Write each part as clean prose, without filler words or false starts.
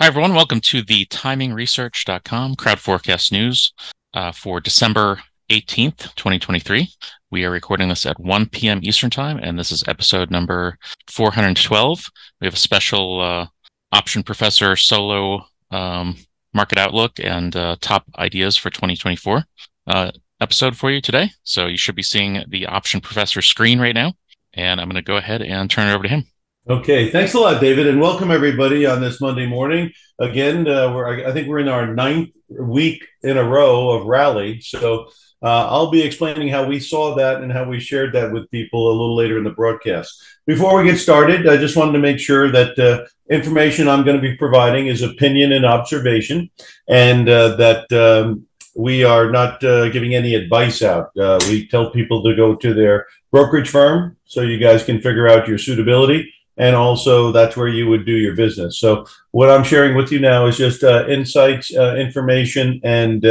Hi, everyone. Welcome to the TimingResearch.com Crowd Forecast News for December 18th, 2023. We are recording this at 1 p.m. Eastern Time, and this is episode number 412. We have a special Option Professor solo market outlook and top ideas for 2024 episode for you today. So you should be seeing the Option Professor screen right now, and I'm going to go ahead and turn it over to him. Okay, thanks a lot, David, and welcome everybody on this Monday morning. Again, I think we're in our ninth week in a row of rally, so I'll be explaining how we saw that and how we shared that with people a little later in the broadcast. Before we get started, I just wanted to make sure that information I'm going to be providing is opinion and observation, and that we are not giving any advice out. We tell people to go to their brokerage firm so you guys can figure out your suitability. And also, that's where you would do your business. So what I'm sharing with you now is just insights, information, and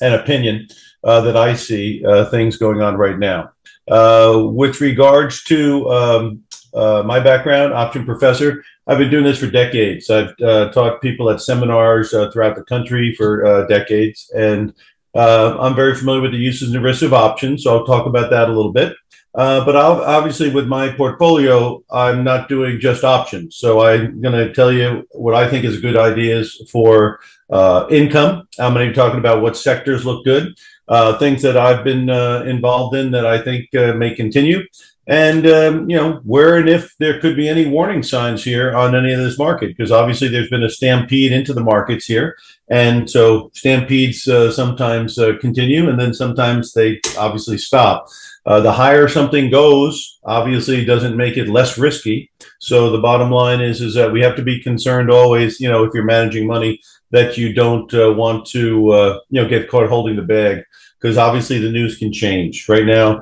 opinion that I see things going on right now. With regards to my background, Option Professor, I've been doing this for decades. I've taught people at seminars throughout the country for decades. And I'm very familiar with the uses and risks of options, so I'll talk about that a little bit. But obviously, with my portfolio, I'm not doing just options. So I'm going to tell you what I think is good ideas for income. I'm going to be talking about what sectors look good, things that I've been involved in that I think may continue, and where and if there could be any warning signs here on any of this market, because obviously there's been a stampede into the markets here, and so stampedes sometimes continue, and then sometimes they obviously stop. The higher something goes, obviously doesn't make it less risky. So the bottom line is that we have to be concerned always, if you're managing money, that you don't want to, get caught holding the bag, because obviously the news can change. Right now,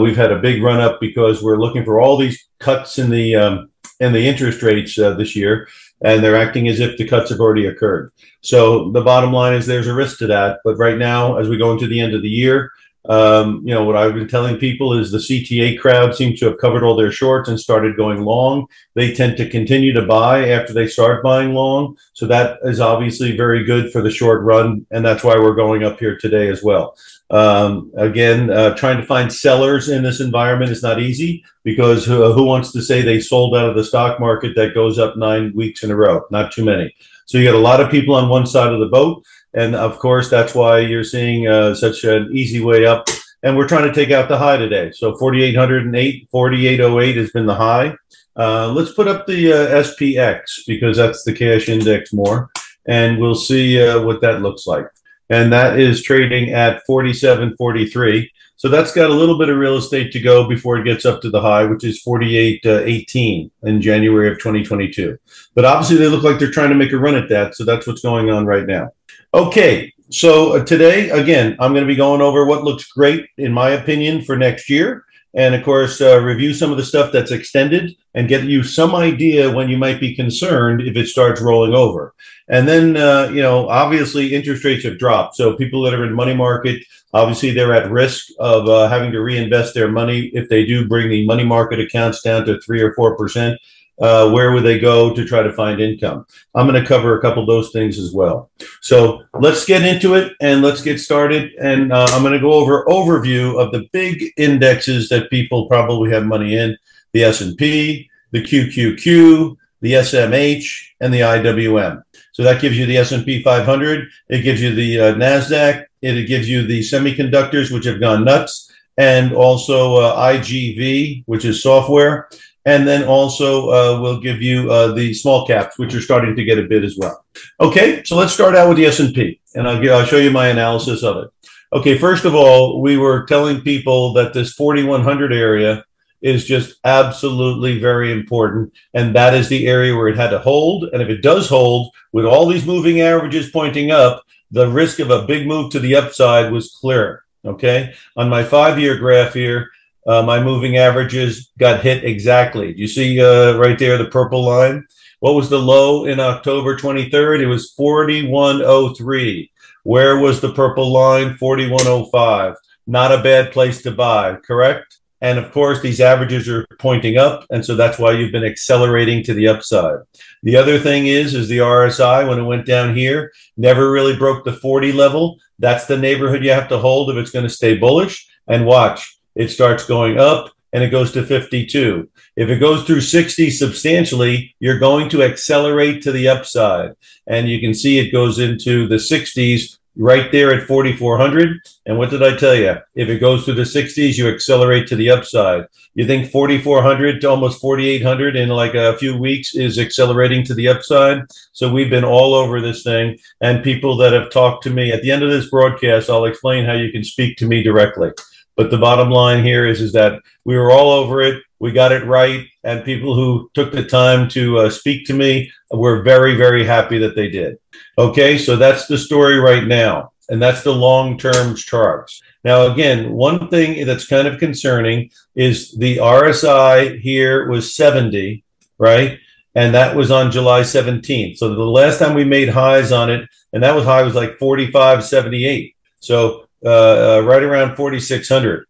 we've had a big run up because we're looking for all these cuts in the interest rates this year, and they're acting as if the cuts have already occurred. So the bottom line is there's a risk to that. But right now, as we go into the end of the year, what I've been telling people is the CTA crowd seems to have covered all their shorts and started going long. They tend to continue to buy after they start buying long. So that is obviously very good for the short run. And that's why we're going up here today as well. Trying to find sellers in this environment is not easy, because who wants to say they sold out of the stock market that goes up 9 weeks in a row? Not too many. So you got a lot of people on one side of the boat. And of course, that's why you're seeing such an easy way up. And we're trying to take out the high today. So 4,808, 4,808 has been the high. Let's put up the SPX, because that's the cash index more. And we'll see what that looks like. And that is trading at 47.43. So that's got a little bit of real estate to go before it gets up to the high, which is 48.18 in January of 2022. But obviously, they look like they're trying to make a run at that. So that's what's going on right now. Okay, so today, again, I'm going to be going over what looks great, in my opinion, for next year. And, of course, review some of the stuff that's extended and get you some idea when you might be concerned if it starts rolling over. And then, obviously interest rates have dropped. So people that are in money market, obviously they're at risk of having to reinvest their money. If they do bring the money market accounts down to 3 or 4%, where would they go to try to find income? I'm going to cover a couple of those things as well. So let's get into it and let's get started. And I'm going to go over overview of the big indexes that people probably have money in: the S&P, the QQQ, the SMH, and the IWM. So that gives you the S&P 500. It gives you the NASDAQ. It gives you the semiconductors, which have gone nuts, and also IGV, which is software. And then also we'll give you the small caps, which are starting to get a bid as well. Okay, so let's start out with the S&P, and I'll show you my analysis of it. Okay, first of all, we were telling people that this 4,100 area is just absolutely very important, and that is the area where it had to hold. And if it does hold, with all these moving averages pointing up, the risk of a big move to the upside was clear, okay? On my 5-year graph here, my moving averages got hit exactly. Do you see right there the purple line? What was the low in October 23rd? It was 41.03. Where was the purple line? 41.05. Not a bad place to buy, correct? And of course, these averages are pointing up, and so that's why you've been accelerating to the upside. The other thing is the RSI, when it went down here, never really broke the 40 level. That's the neighborhood you have to hold if it's going to stay bullish. And watch, it starts going up, and it goes to 52. If it goes through 60 substantially, you're going to accelerate to the upside. And you can see it goes into the 60s, right there at 4,400. And what did I tell you? If it goes through the 60s, you accelerate to the upside. You think 4,400 to almost 4,800 in like a few weeks is accelerating to the upside? So we've been all over this thing. And people that have talked to me at the end of this broadcast, I'll explain how you can speak to me directly. But the bottom line here is that we were all over it. We got it right. And people who took the time to speak to me were very, very happy that they did. Okay, so that's the story right now. And that's the long-term charts. Now, again, one thing that's kind of concerning is the RSI here was 70, right? And that was on July 17th. So the last time we made highs on it, and that was high was like 45.78. So right around 4,600.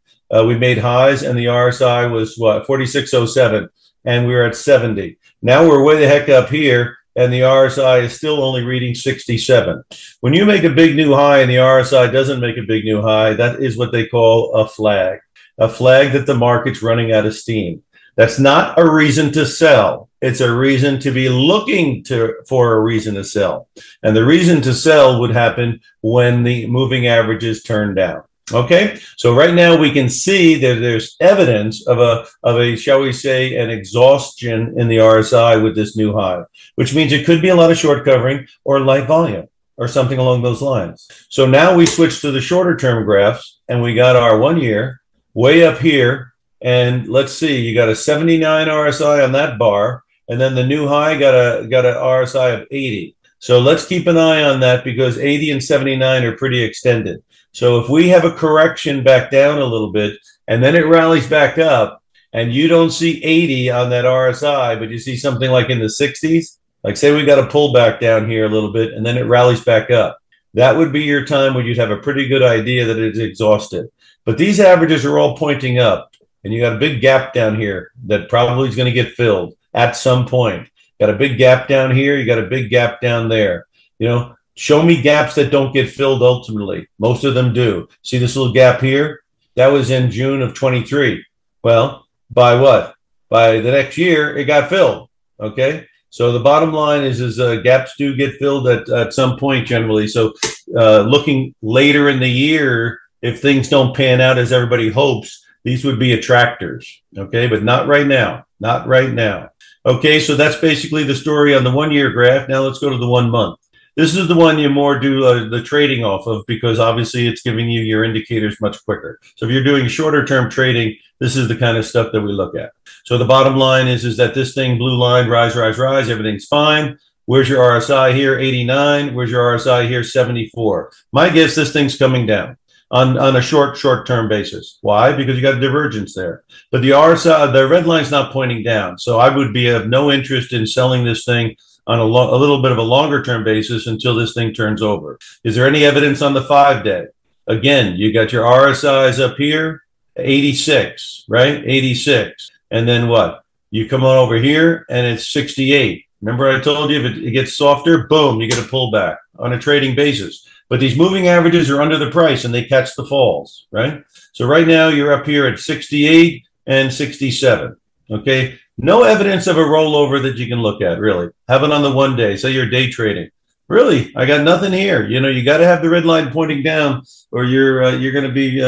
We made highs, and the RSI was, 46.07, and we were at 70. Now we're way the heck up here, and the RSI is still only reading 67. When you make a big new high and the RSI doesn't make a big new high, that is what they call a flag that the market's running out of steam. That's not a reason to sell. It's a reason to be looking for a reason to sell. And the reason to sell would happen when the moving averages turn down. Okay, so right now we can see that there's evidence of a, shall we say, an exhaustion in the RSI with this new high, which means it could be a lot of short covering or light volume or something along those lines. So now we switch to the shorter term graphs, and we got our 1 year way up here. And let's see, you got a 79 RSI on that bar, and then the new high got a RSI of 80. So let's keep an eye on that, because 80 and 79 are pretty extended. So if we have a correction back down a little bit, and then it rallies back up, and you don't see 80 on that RSI, but you see something like in the 60s, like say we got a pullback down here a little bit, and then it rallies back up, that would be your time when you'd have a pretty good idea that it's exhausted. But these averages are all pointing up, and you got a big gap down here that probably is going to get filled at some point. Got a big gap down here. You got a big gap down there. You know, show me gaps that don't get filled ultimately. Most of them do. See this little gap here? That was in June of 23. Well, by what? By the next year, it got filled. Okay. So the bottom line is gaps do get filled at some point generally. So looking later in the year, if things don't pan out as everybody hopes, these would be attractors. Okay. But not right now. Not right now. Okay, so that's basically the story on the one-year graph. Now let's go to the 1 month. This is the one you more do the trading off of, because obviously it's giving you your indicators much quicker. So if you're doing shorter-term trading, this is the kind of stuff that we look at. So the bottom line is that this thing, blue line, rise, rise, rise, everything's fine. Where's your RSI here? 89. Where's your RSI here? 74. My guess, this thing's coming down on a short-term basis. Why? Because you got a divergence there. But the RSI, the red line's not pointing down. So I would be of no interest in selling this thing on a little bit of a longer-term basis until this thing turns over. Is there any evidence on the 5-day? Again, you got your RSIs up here, 86, right? 86. And then what? You come on over here, and it's 68. Remember I told you, if it gets softer, boom, you get a pullback on a trading basis. But these moving averages are under the price, and they catch the falls, right? So right now you're up here at 68 and 67, okay? No evidence of a rollover that you can look at, really. Have it on the 1 day. Say you're day trading. Really, I got nothing here. You know, you got to have the red line pointing down, or you're going to be,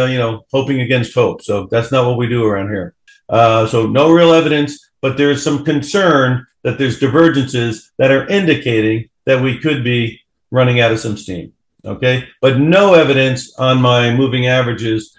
hoping against hope. So that's not what we do around here. So no real evidence, but there's some concern that there's divergences that are indicating that we could be running out of some steam. Okay, but no evidence on my moving averages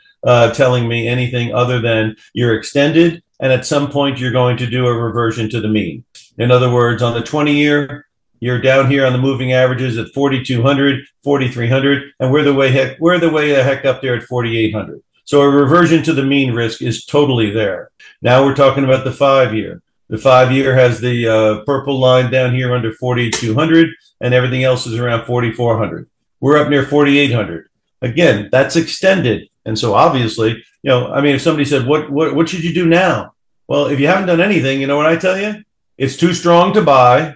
telling me anything other than you're extended, and at some point you're going to do a reversion to the mean. In other words, on the 20-year, you're down here on the moving averages at 4,200, 4,300, and we're the way the heck up there at 4,800. So a reversion to the mean risk is totally there. Now we're talking about the 5-year. The 5-year has the purple line down here under 4,200, and everything else is around 4,400. We're up near 4,800. Again, that's extended. And so obviously, you know, I mean, if somebody said, what should you do now? Well, if you haven't done anything, you know what I tell you? It's too strong to buy,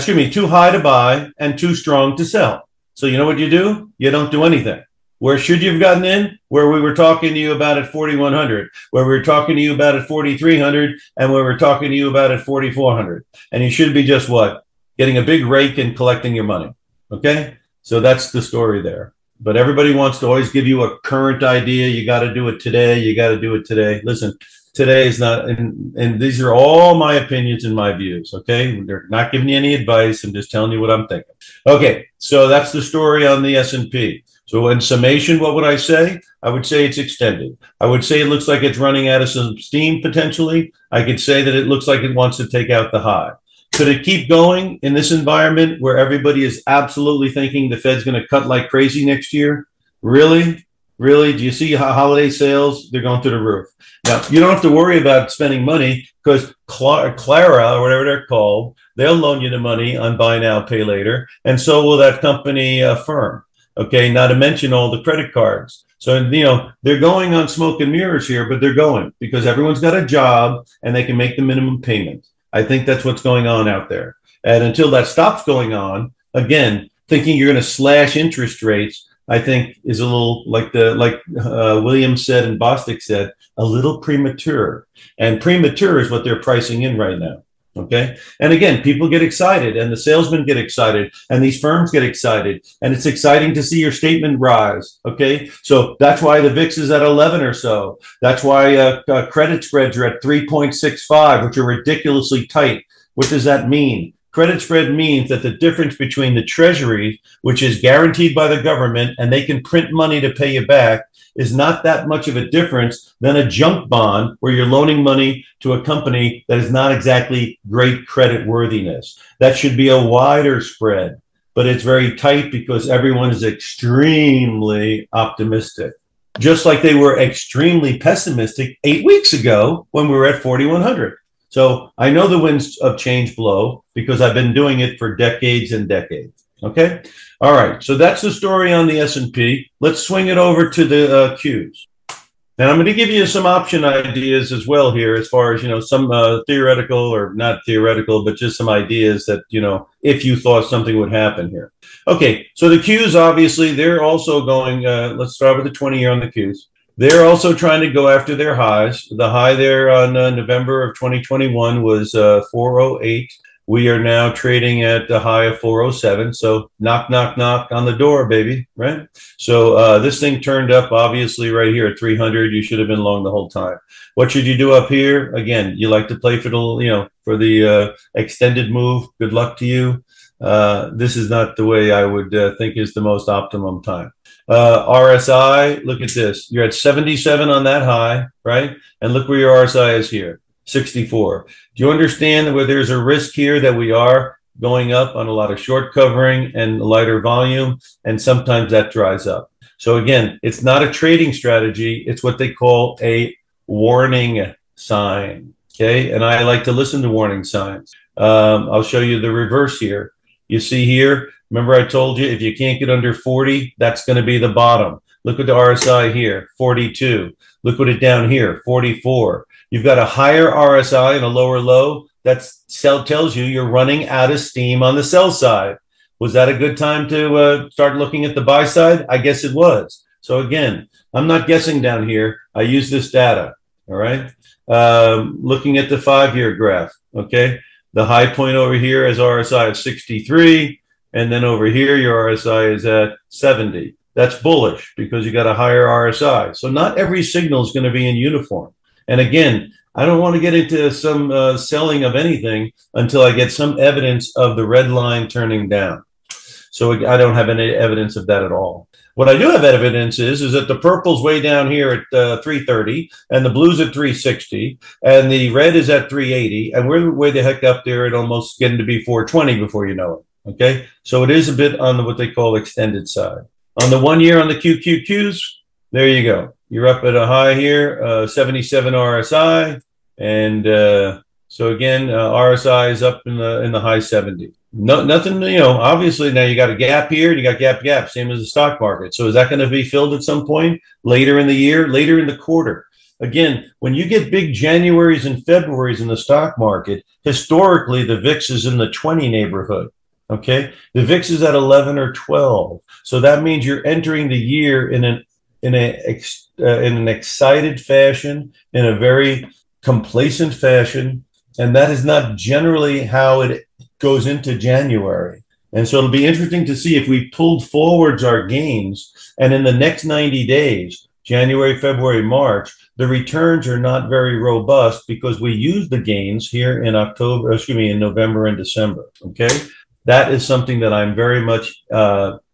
too high to buy and too strong to sell. So you know what you do? You don't do anything. Where should you have gotten in? Where we were talking to you about at 4,100, where we were talking to you about at 4,300, and where we were talking to you about at 4,400. And you should be just what? Getting a big rake and collecting your money, okay? So that's the story there. But everybody wants to always give you a current idea. You got to do it today. You got to do it today. Listen, today is not, and these are all my opinions and my views, okay? They're not giving you any advice. I'm just telling you what I'm thinking. Okay, so that's the story on the S&P. So in summation, what would I say? I would say it's extended. I would say it looks like it's running out of some steam potentially. I could say that it looks like it wants to take out the high. Could it keep going in this environment where everybody is absolutely thinking the Fed's going to cut like crazy next year? Really? Really? Do you see holiday sales? They're going through the roof. Now, you don't have to worry about spending money because Clara or whatever they're called, they'll loan you the money on buy now, pay later. And so will that company firm. Okay, not to mention all the credit cards. So, you know, they're going on smoke and mirrors here, but they're going because everyone's got a job and they can make the minimum payment. I think that's what's going on out there. And until that stops going on, again, thinking you're going to slash interest rates, I think is a little like Williams said and Bostic said, a little premature. And premature is what they're pricing in right now. Okay. And again, people get excited and the salesmen get excited and these firms get excited and it's exciting to see your statement rise. Okay. So that's why the VIX is at 11 or so. That's why credit spreads are at 3.65, which are ridiculously tight. What does that mean? Credit spread means that the difference between the treasury, which is guaranteed by the government and they can print money to pay you back, is not that much of a difference than a junk bond where you're loaning money to a company that is not exactly great credit worthiness. That should be a wider spread, but it's very tight because everyone is extremely optimistic, just like they were extremely pessimistic 8 weeks ago when we were at 4,100. So I know the winds of change blow because I've been doing it for decades and decades. Okay. All right. So that's the story on the S&P. Let's swing it over to the Qs. And I'm going to give you some option ideas as well here as far as, you know, some theoretical or not theoretical, but just some ideas that, you know, if you thought something would happen here. Okay. So the Qs, obviously, they're also going, let's start with the 20-year on the Qs. They're also trying to go after their highs. The high there on November of 2021 was 408. We are now trading at the high of 407. So knock, knock, knock on the door, baby, right? So this thing turned up, obviously, right here at 300. You should have been long the whole time. What should you do up here? Again, you like to play for the, you know, for the extended move. Good luck to you. This is not the way I would think is the most optimum time. RSI, look at this. You're at 77 on that high, right? And look where your RSI is here. 64. Do you understand where there's a risk here that we are going up on a lot of short covering and lighter volume, and sometimes that dries up? So again, it's not a trading strategy. It's what they call a warning sign, okay? And I like to listen to warning signs. I'll show you the reverse here. You see here, remember I told you if you can't get under 40, that's going to be the bottom. Look at the RSI here, 42. Look at it down here, 44. You've got a higher RSI and a lower low. That tells you you're running out of steam on the sell side. Was that a good time to start looking at the buy side? I guess it was. So again, I'm not guessing down here. I use this data, all right? Looking at the 5-year graph, okay? The high point over here is RSI of 63. And then over here, your RSI is at 70. That's bullish because you got a higher RSI. So not every signal is going to be in uniform. And again, I don't want to get into some selling of anything until I get some evidence of the red line turning down. So I don't have any evidence of that at all. What I do have evidence is that the purple's way down here at 330 and the blue's at 360 and the red is at 380 and we're way the heck up there. It almost getting to be 420 before you know it. Okay. So it is a bit on the, what they call extended side. On the 1-year on the QQQs, there you go. You're up at a high here, 77 RSI. And so again, RSI is up in the high 70s. No, nothing, you know, obviously now you got a gap here and you got gap, same as the stock market. So is that going to be filled at some point later in the year, later in the quarter? Again, when you get big Januaries and Februaries in the stock market, historically, the VIX is in the 20 neighborhood. Okay. The VIX is at 11 or 12. So that means you're entering the year in an excited fashion, in a very complacent fashion. And that is not generally how it goes into January. And so it'll be interesting to see if we pulled forwards our gains, and in the next 90 days, January, February, March, the returns are not very robust because we used the gains here in November and December. Okay. That is something that I'm very much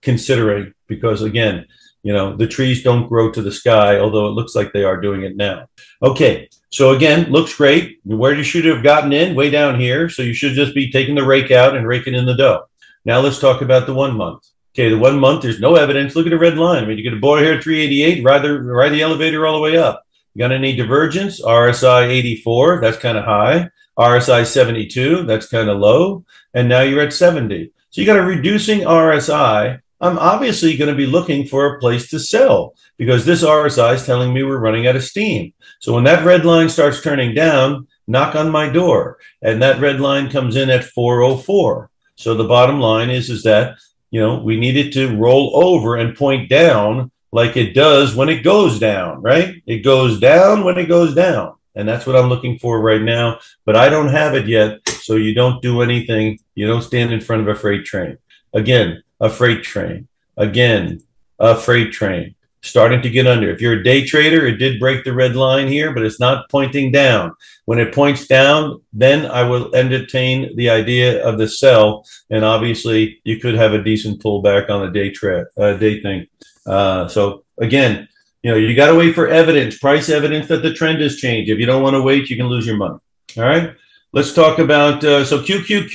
considering because, again, you know, the trees don't grow to the sky, although it looks like they are doing it now. Okay. So again, looks great. Where you should have gotten in, way down here. So you should just be taking the rake out and raking in the dough. Now let's talk about the 1 month. Okay, the 1 month, there's no evidence. Look at the red line. I mean, you get a boy here at 388, ride the elevator all the way up. You're going to need divergence, RSI 84, that's kind of high. RSI 72, that's kind of low. And now you're at 70. So you got a reducing RSI. I'm obviously going to be looking for a place to sell because this RSI is telling me we're running out of steam. So when that red line starts turning down, knock on my door. And that red line comes in at 404. So the bottom line is that, you know, we need it to roll over and point down like it does when it goes down, right? It goes down when it goes down. And that's what I'm looking for right now. But I don't have it yet. So you don't do anything. You don't stand in front of a freight train. Again, a freight train. Again, a freight train. Starting to get under. If you're a day trader, it did break the red line here, but it's not pointing down. When it points down, then I will entertain the idea of the sell. And obviously, you could have a decent pullback on a day thing. So again, you know, you got to wait for evidence, price evidence that the trend has changed. If you don't want to wait, you can lose your money. All right. Let's talk about so QQQ.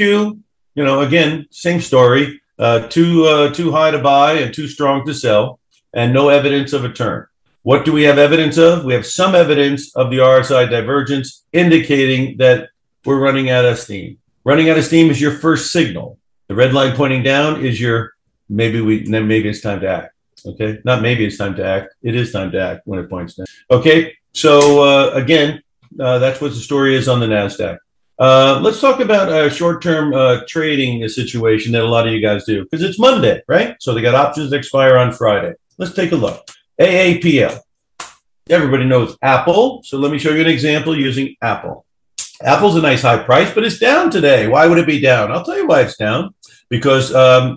You know, again, same story. Too high to buy and too strong to sell. And no evidence of a turn. What do we have evidence of? We have some evidence of the RSI divergence indicating that we're running out of steam. Running out of steam is your first signal. The red line pointing down is your maybe it's time to act. Okay, not maybe it's time to act. It is time to act when it points down. Okay, so again, that's what the story is on the NASDAQ. Let's talk about a short-term trading situation that a lot of you guys do because it's Monday, right? So they got options that expire on Friday. Let's take a look. AAPL. Everybody knows Apple. So let me show you an example using Apple. Apple's a nice high price, but it's down today. Why would it be down? I'll tell you why it's down. Because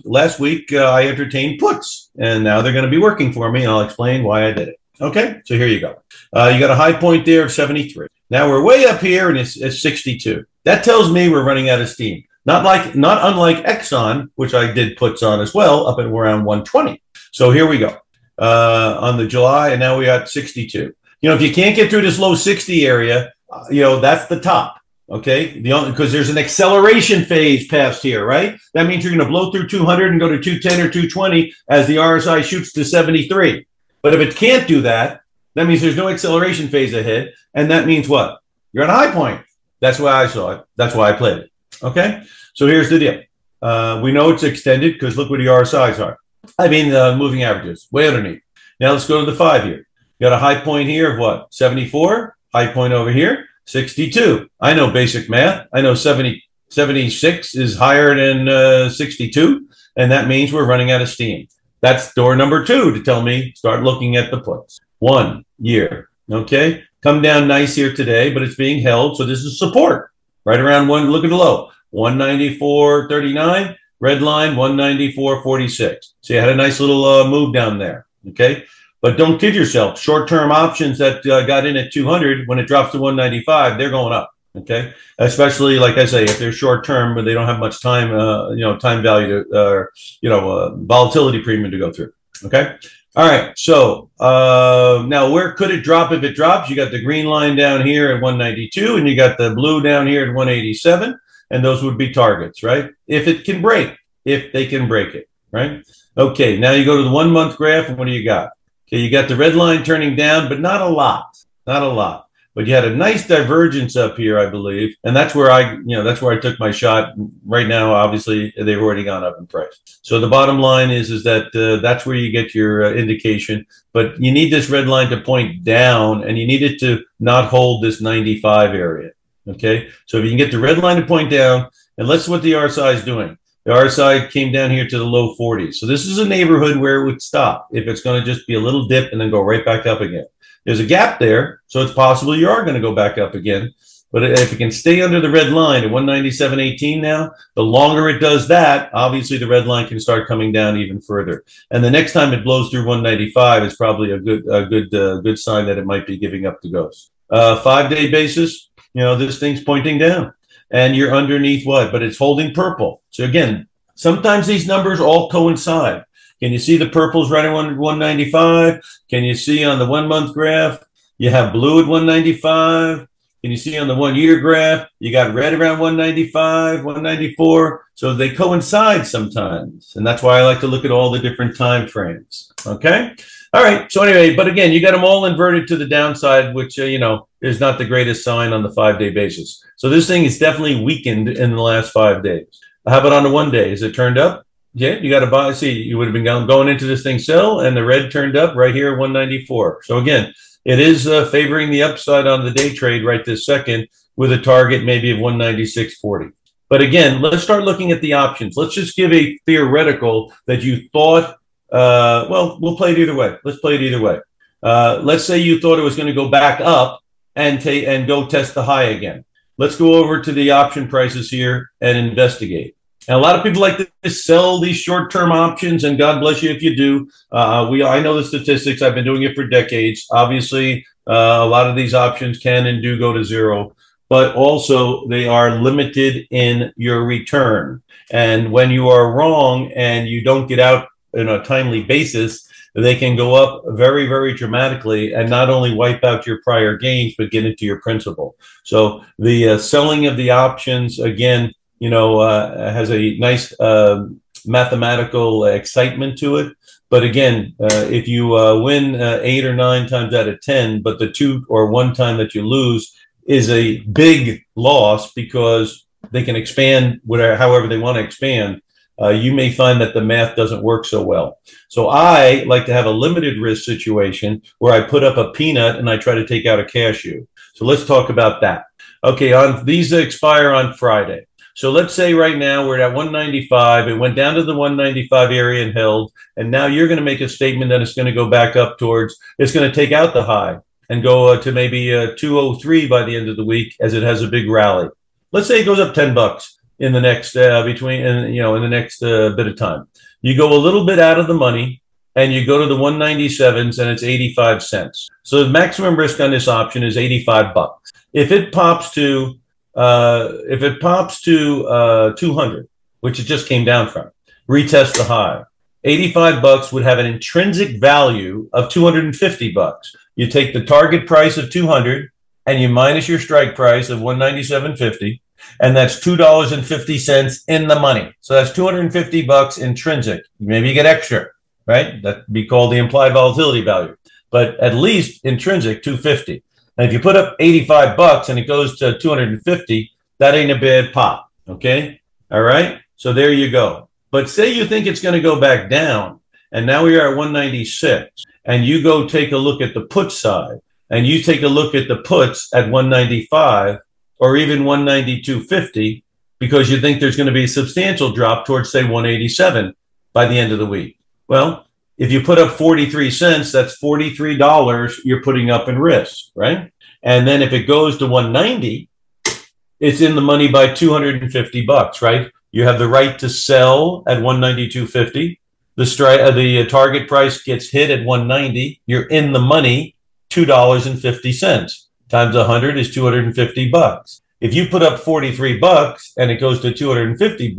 last week I entertained puts, and now they're going to be working for me, and I'll explain why I did it. Okay, so here you go. You got a high point there of 73. Now we're way up here, and it's 62. That tells me we're running out of steam. Not unlike Exxon, which I did puts on as well, up at around 120. So here we go. On the July, and now we got 62. You know, if you can't get through this low 60 area, you know, that's the top, okay? Because there's an acceleration phase past here, right? That means you're going to blow through 200 and go to 210 or 220 as the RSI shoots to 73. But if it can't do that, that means there's no acceleration phase ahead, and that means what? You're at a high point. That's why I saw it. That's why I played it, okay? So here's the deal. We know it's extended because look what the RSIs are. I mean, the moving averages, way underneath. Now let's go to the 5 year. Got a high point here of what? 74, high point over here, 62. I know basic math. I know 76 is higher than 62, and that means we're running out of steam. That's door number two to tell me, start looking at the puts. 1 year, okay? Come down nice here today, but it's being held, so this is support. Right around one, look at the low, 194.39. Red line, 194.46. So you had a nice little move down there, okay? But don't kid yourself. Short-term options that got in at 200, when it drops to 195, they're going up, okay? Especially, like I say, if they're short-term, but they don't have much time, time value to, volatility premium to go through, okay? All right, so now where could it drop if it drops? You got the green line down here at 192, and you got the blue down here at 187. And those would be targets, right? If they can break it, right? Okay, now you go to the 1 month graph, and what do you got? Okay, you got the red line turning down, but not a lot. But you had a nice divergence up here, I believe. And that's where I took my shot. Right now, obviously, they've already gone up in price. So the bottom line is that that's where you get your indication. But you need this red line to point down, and you need it to not hold this 95 area. Okay. So if you can get the red line to point down, and let's see what the RSI is doing. The RSI came down here to the low 40s. So this is a neighborhood where it would stop if it's going to just be a little dip and then go right back up again. There's a gap there, so it's possible you are going to go back up again. But if it can stay under the red line at 197.18 now, the longer it does that, obviously the red line can start coming down even further. And the next time it blows through 195, it's probably a good sign that it might be giving up the ghost. 5-day basis, this thing's pointing down. And you're underneath what? But it's holding purple. So again, sometimes these numbers all coincide. Can you see the purples right at 195? Can you see on the 1-month graph? You have blue at 195. Can you see on the 1-year graph? You got red around 195, 194. So they coincide sometimes. And that's why I like to look at all the different time frames. Okay? All right. So anyway, but again, you got them all inverted to the downside, which, is not the greatest sign on the 5-day basis. So this thing is definitely weakened in the last 5 days. How about on the 1-day? Is it turned up? Yeah, you got to buy. See, you would have been going into this thing sell, and the red turned up right here at 194. So again, it is favoring the upside on the day trade right this second with a target maybe of 196.40. But again, let's start looking at the options. Let's just give a theoretical that you thought. We'll play it either way. Let's play it either way. Let's say you thought it was going to go back up and go test the high again. Let's go over to the option prices here and investigate. And a lot of people like to sell these short-term options, and God bless you if you do. I know the statistics. I've been doing it for decades. Obviously, a lot of these options can and do go to zero, but also they are limited in your return. And when you are wrong and you don't get out on a timely basis, they can go up very, very dramatically and not only wipe out your prior gains, but get into your principal. So the selling of the options, again, has a nice mathematical excitement to it. But again, if you win 8 or 9 times out of 10, but the 2 or 1 time that you lose is a big loss because they can expand whatever, however they want to expand, you may find that the math doesn't work so well. So I like to have a limited risk situation where I put up a peanut and I try to take out a cashew. So let's talk about that. Okay, these expire on Friday. So let's say right now we're at 195. It went down to the 195 area and held. And now you're going to make a statement that it's going to go back up towards, it's going to take out the high and go to maybe 203 by the end of the week as it has a big rally. Let's say it goes up $10 in the next bit of time. You go a little bit out of the money and you go to the 197s and it's 85 cents. So the maximum risk on this option is $85. If it pops to 200, which it just came down from, retest the high, $85 would have an intrinsic value of $250. You take the target price of 200 and you minus your strike price of 197.50, and that's $2.50 in the money. So that's $250 intrinsic. Maybe you get extra, right? That'd be called the implied volatility value, but at least intrinsic $250. And if you put up $85 and it goes to 250, that ain't a bad pop. Okay. All right. So there you go. But say you think it's going to go back down and now we are at 196 and you go take a look at the put side and you take a look at the puts at 195 or even 192.50 because you think there's going to be a substantial drop towards say 187 by the end of the week. Well, if you put up 43 cents, that's $43 you're putting up in risk, right? And then if it goes to 190, it's in the money by $250, right? You have the right to sell at 192.50. The target price gets hit at 190. You're in the money, $2.50. Times 100 is $250. If you put up $43 and it goes to $250,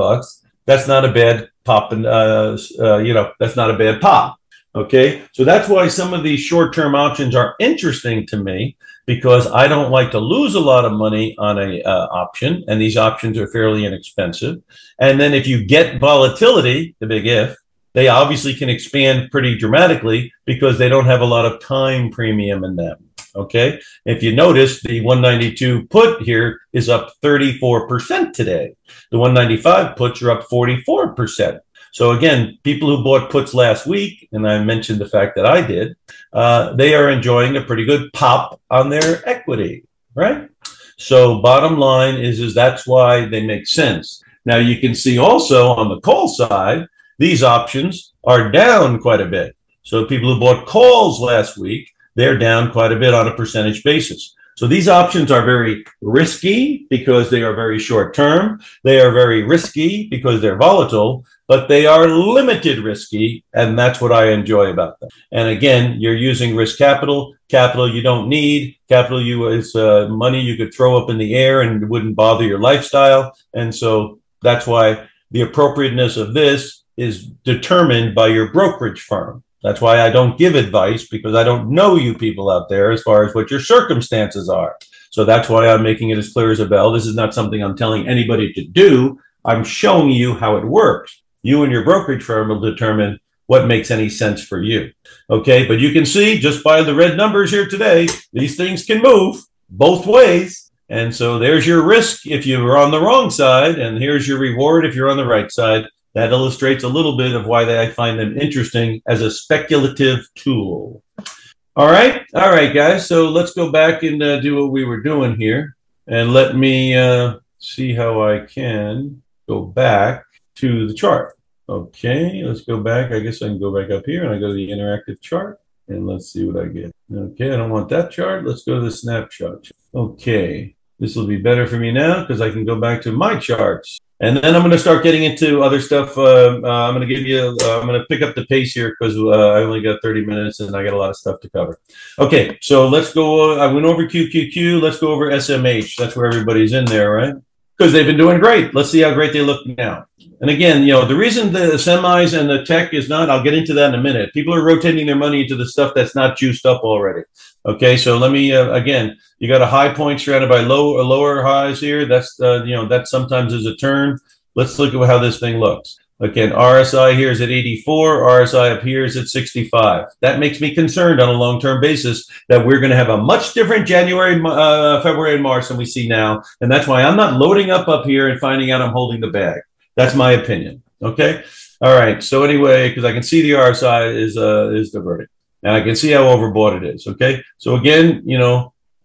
that's not a bad pop, and that's not a bad pop. Okay, so that's why some of these short-term options are interesting to me because I don't like to lose a lot of money on a option, and these options are fairly inexpensive. And then if you get volatility, the big if, they obviously can expand pretty dramatically because they don't have a lot of time premium in them. Okay. If you notice, the 192 put here is up 34% today. The 195 puts are up 44%. So again, people who bought puts last week, and I mentioned the fact that I did, they are enjoying a pretty good pop on their equity, right? So bottom line is that's why they make sense. Now you can see also on the call side, these options are down quite a bit. So people who bought calls last week, they're down quite a bit on a percentage basis. So these options are very risky because they are very short term. They are very risky because they're volatile, but they are limited risky. And that's what I enjoy about them. And again, you're using risk capital, capital you don't need, capital you is money you could throw up in the air and it wouldn't bother your lifestyle. And so that's why the appropriateness of this is determined by your brokerage firm. That's why I don't give advice, because I don't know you people out there as far as what your circumstances are. So that's why I'm making it as clear as a bell. This is not something I'm telling anybody to do. I'm showing you how it works. You and your brokerage firm will determine what makes any sense for you. Okay, but you can see just by the red numbers here today, these things can move both ways. And so there's your risk if you were on the wrong side, and here's your reward if you're on the right side. That illustrates a little bit of why I find them interesting as a speculative tool. All right, guys. So let's go back and do what we were doing here. And let me see how I can go back to the chart. Okay, let's go back. I guess I can go back up here and I go to the interactive chart. And let's see what I get. Okay, I don't want that chart. Let's go to the snapshot. Okay, this will be better for me now because I can go back to my charts. And then I'm going to start getting into other stuff. I'm going to pick up the pace here because I only got 30 minutes and I got a lot of stuff to cover. Okay, so let's go. I went over QQQ. Let's go over SMH. That's where everybody's in there, right? Because they've been doing great. Let's see how great they look now. And again, you know, the reason the semis and the tech is not, I'll get into that in a minute. People are rotating their money into the stuff that's not juiced up already. Okay, so let me, again, you got a high point surrounded by lower highs here. That's, that sometimes is a turn. Let's look at how this thing looks. Again, RSI here is at 84. RSI up here is at 65. That makes me concerned on a long-term basis that we're going to have a much different January, February, and March than we see now. And that's why I'm not loading up here and finding out I'm holding the bag. That's my opinion. Okay. All right. So anyway, because I can see the RSI is diverted, and I can see how overbought it is. Okay. So again,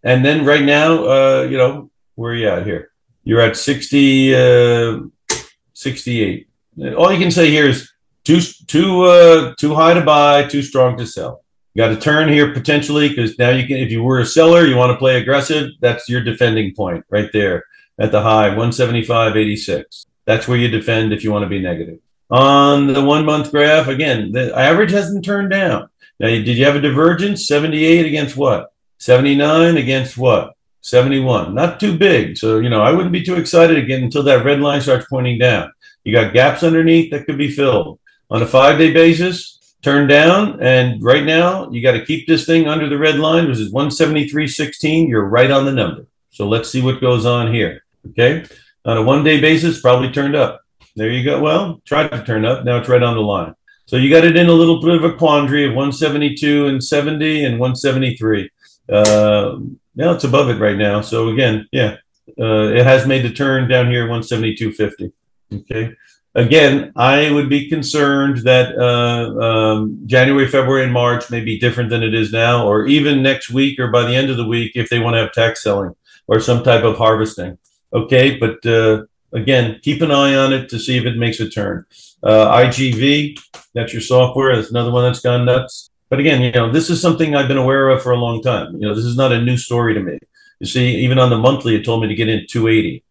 and then right now, where are you at here? You're at 68. All you can say here is too high to buy, too strong to sell. You got to turn here potentially, because now you can, if you were a seller, you want to play aggressive. That's your defending point right there at the high 175.86. That's where you defend if you want to be negative. On the 1 month graph, again, the average hasn't turned down. Now, did you have a divergence? 78 against what? 79 against what? 71. Not too big. So, I wouldn't be too excited again until that red line starts pointing down. You got gaps underneath that could be filled. On a 5-day basis, turn down. And right now, you got to keep this thing under the red line, which is 173.16. You're right on the number. So let's see what goes on here. Okay. On a 1-day basis, probably turned up. There you go. Well, tried to turn up. Now it's right on the line. So you got it in a little bit of a quandary of 172.70 and 173. Now it's above it right now. So again, it has made the turn down here, 172.50. Okay. Again, I would be concerned that January, February, and March may be different than it is now, or even next week or by the end of the week if they want to have tax selling or some type of harvesting. Okay, but again, keep an eye on it to see if it makes a turn. IGV, that's your software. That's another one that's gone nuts. But again, this is something I've been aware of for a long time. This is not a new story to me. You see, even on the monthly, it told me to get in 280.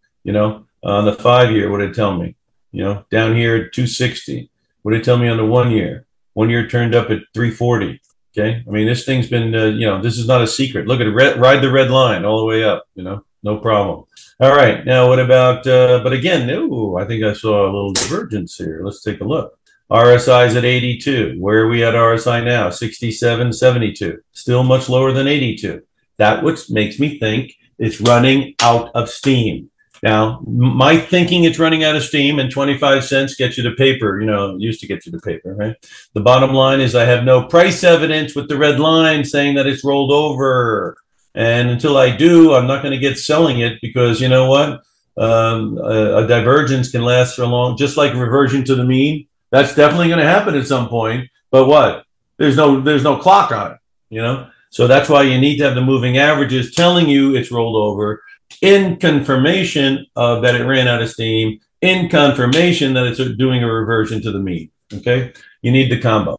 On the 5-year, what did it tell me? Down here at 260. What did it tell me on the 1 year? 1 year turned up at 340. Okay, I mean, this thing's been, this is not a secret. Look at it, ride the red line all the way up, no problem. All right, now what about, but again, I think I saw a little divergence here. Let's take a look. RSI is at 82. Where are we at RSI now? 67.72. Still much lower than 82. That which makes me think it's running out of steam. Now, my thinking it's running out of steam, and 25 cents gets you to paper, it used to get you to paper, right? The bottom line is I have no price evidence with the red line saying that it's rolled over. And until I do, I'm not going to get selling it because, you know what, a divergence can last for long, just like reversion to the mean. That's definitely going to happen at some point. But what? There's no clock on it, you know? So that's why you need to have the moving averages telling you it's rolled over in confirmation of that it ran out of steam, in confirmation that it's doing a reversion to the mean, okay? You need the combo.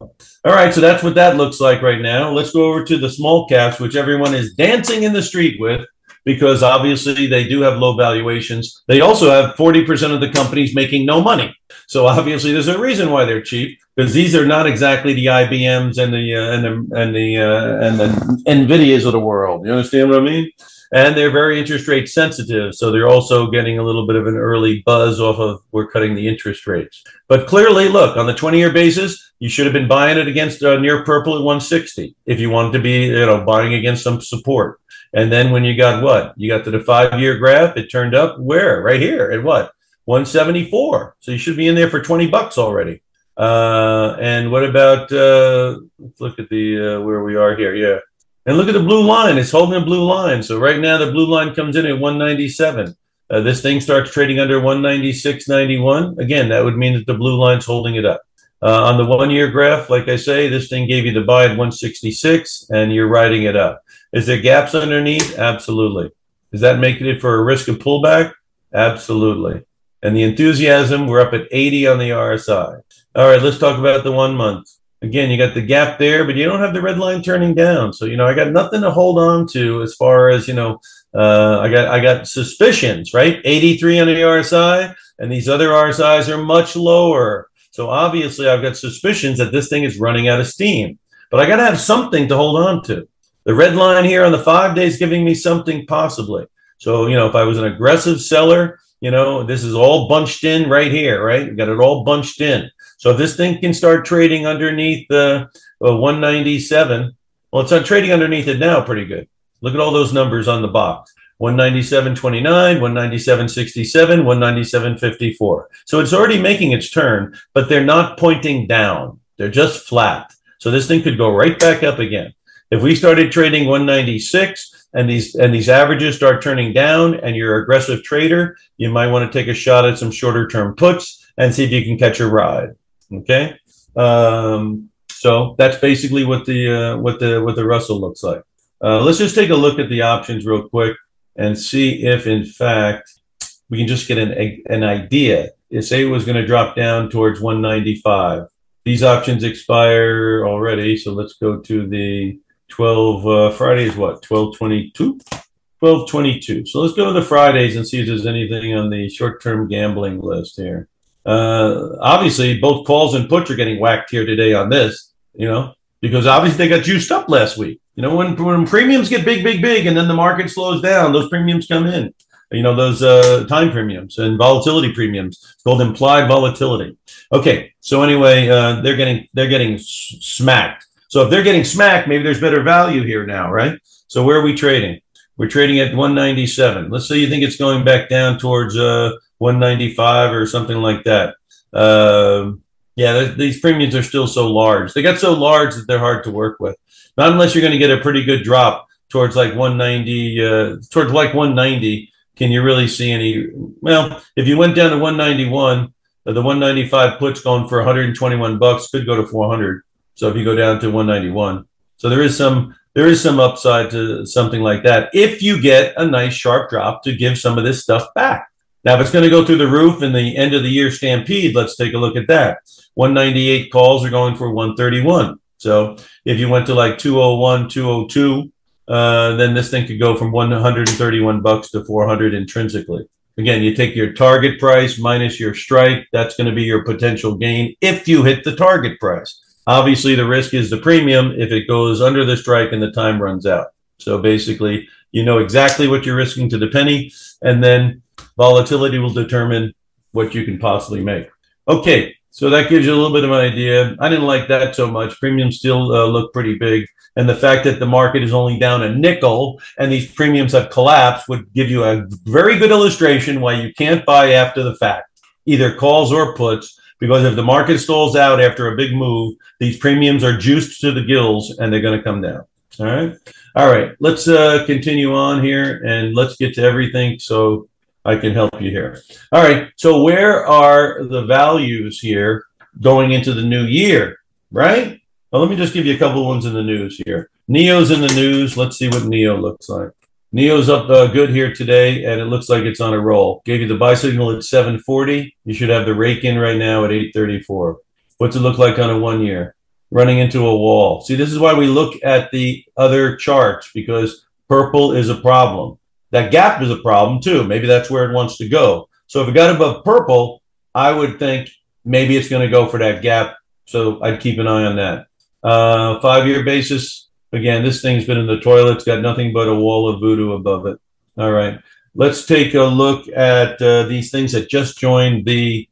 All right, so that's what that looks like right now. Let's go over to the small caps, which everyone is dancing in the street with because obviously they do have low valuations. They also have 40% of the companies making no money. So obviously there's a reason why they're cheap, because these are not exactly the IBMs and the NVIDIAs of the world. You understand what I mean? And they're very interest rate sensitive, so they're also getting a little bit of an early buzz off of we're cutting the interest rates. But clearly, look, on the 20-year basis, you should have been buying it against near purple at 160 if you wanted to be, you know, buying against some support. And then when you got what? You got to the 5-year graph, it turned up where? Right here at what? 174. So you should be in there for $20 already. And what about, let's look at the where we are here, yeah. And look at the blue line. It's holding a blue line. So right now the blue line comes in at 197. This thing starts trading under 196.91. Again, that would mean that the blue line's holding it up. On the 1-year graph, like I say, this thing gave you the buy at 166, and you're riding it up. Is there gaps underneath? Absolutely. Does that make it for a risk of pullback? Absolutely. And the enthusiasm, we're up at 80 on the RSI. All right, let's talk about the 1 month. Again, you got the gap there, but you don't have the red line turning down. So, you know, I got nothing to hold on to as far as, you know, I got suspicions, right? 83 on the RSI, and these other RSIs are much lower. So obviously I've got suspicions that this thing is running out of steam, but I got to have something to hold on to. The red line here on the 5 days giving me something possibly. So, you know, if I was an aggressive seller, you know, this is all bunched in right here, right? You got it all bunched in. So if this thing can start trading underneath the 197, well, it's not trading underneath it now pretty good. Look at all those numbers on the box. 197.29, 197.67, 197.54. So it's already making its turn, but they're not pointing down. They're just flat. So this thing could go right back up again. If we started trading 196 and these averages start turning down and you're an aggressive trader, you might want to take a shot at some shorter term puts and see if you can catch a ride. Okay, so that's basically what the Russell looks like. Let's just take a look at the options real quick and see if, in fact, we can just get an idea. It say it was going to drop down towards 195. These options expire already, so let's go to the 12. Friday is what, 12/22? 12/22. So let's go to the Fridays and see if there's anything on the short-term gambling list here. Obviously, both calls and puts are getting whacked here today on this, you know, because obviously they got juiced up last week. You know, when premiums get big, and then the market slows down, those premiums come in, you know, those time premiums and volatility premiums. It's called implied volatility. Okay, so anyway, they're getting smacked. So if they're getting smacked, maybe there's better value here now, right? So where are we trading? We're trading at 197. Let's say you think it's going back down towards 195 or something like that. These premiums are still so large. They got so large that they're hard to work with. Not unless you're going to get a pretty good drop towards like 190. Towards like 190, can you really see any? Well, if you went down to 191, the 195 puts going for $121 could go to 400. So if you go down to 191, so there is some upside to something like that. If you get a nice sharp drop to give some of this stuff back. Now, if it's going to go through the roof in the end of the year stampede, let's take a look at that. 198 calls are going for 131. So if you went to like 201, 202, then this thing could go from $131 to 400 intrinsically. Again, you take your target price minus your strike. That's going to be your potential gain if you hit the target price. Obviously, the risk is the premium if it goes under the strike and the time runs out. So basically, you know exactly what you're risking to the penny, and then volatility will determine what you can possibly make. Okay, so that gives you a little bit of an idea. I didn't like that so much. Premiums still look pretty big. And the fact that the market is only down a nickel and these premiums have collapsed would give you a very good illustration why you can't buy after the fact, either calls or puts, because if the market stalls out after a big move, these premiums are juiced to the gills and they're going to come down. All right. Let's continue on here and let's get to everything so I can help you here. All right. So where are the values here going into the new year, right? Well, let me just give you a couple ones in the news here. NEO's in the news. Let's see what NEO looks like. NEO's up good here today, and it looks like it's on a roll. Gave you the buy signal at 740. You should have the rake in right now at 834. What's it look like on a 1 year? Running into a wall. See, this is why we look at the other charts, because purple is a problem. That gap is a problem too. Maybe that's where it wants to go. So if it got above purple, I would think maybe it's going to go for that gap. So I'd keep an eye on that. 5 year basis. Again, this thing's been in the toilet. It's got nothing but a wall of voodoo above it. All right. Let's take a look at these things that just joined the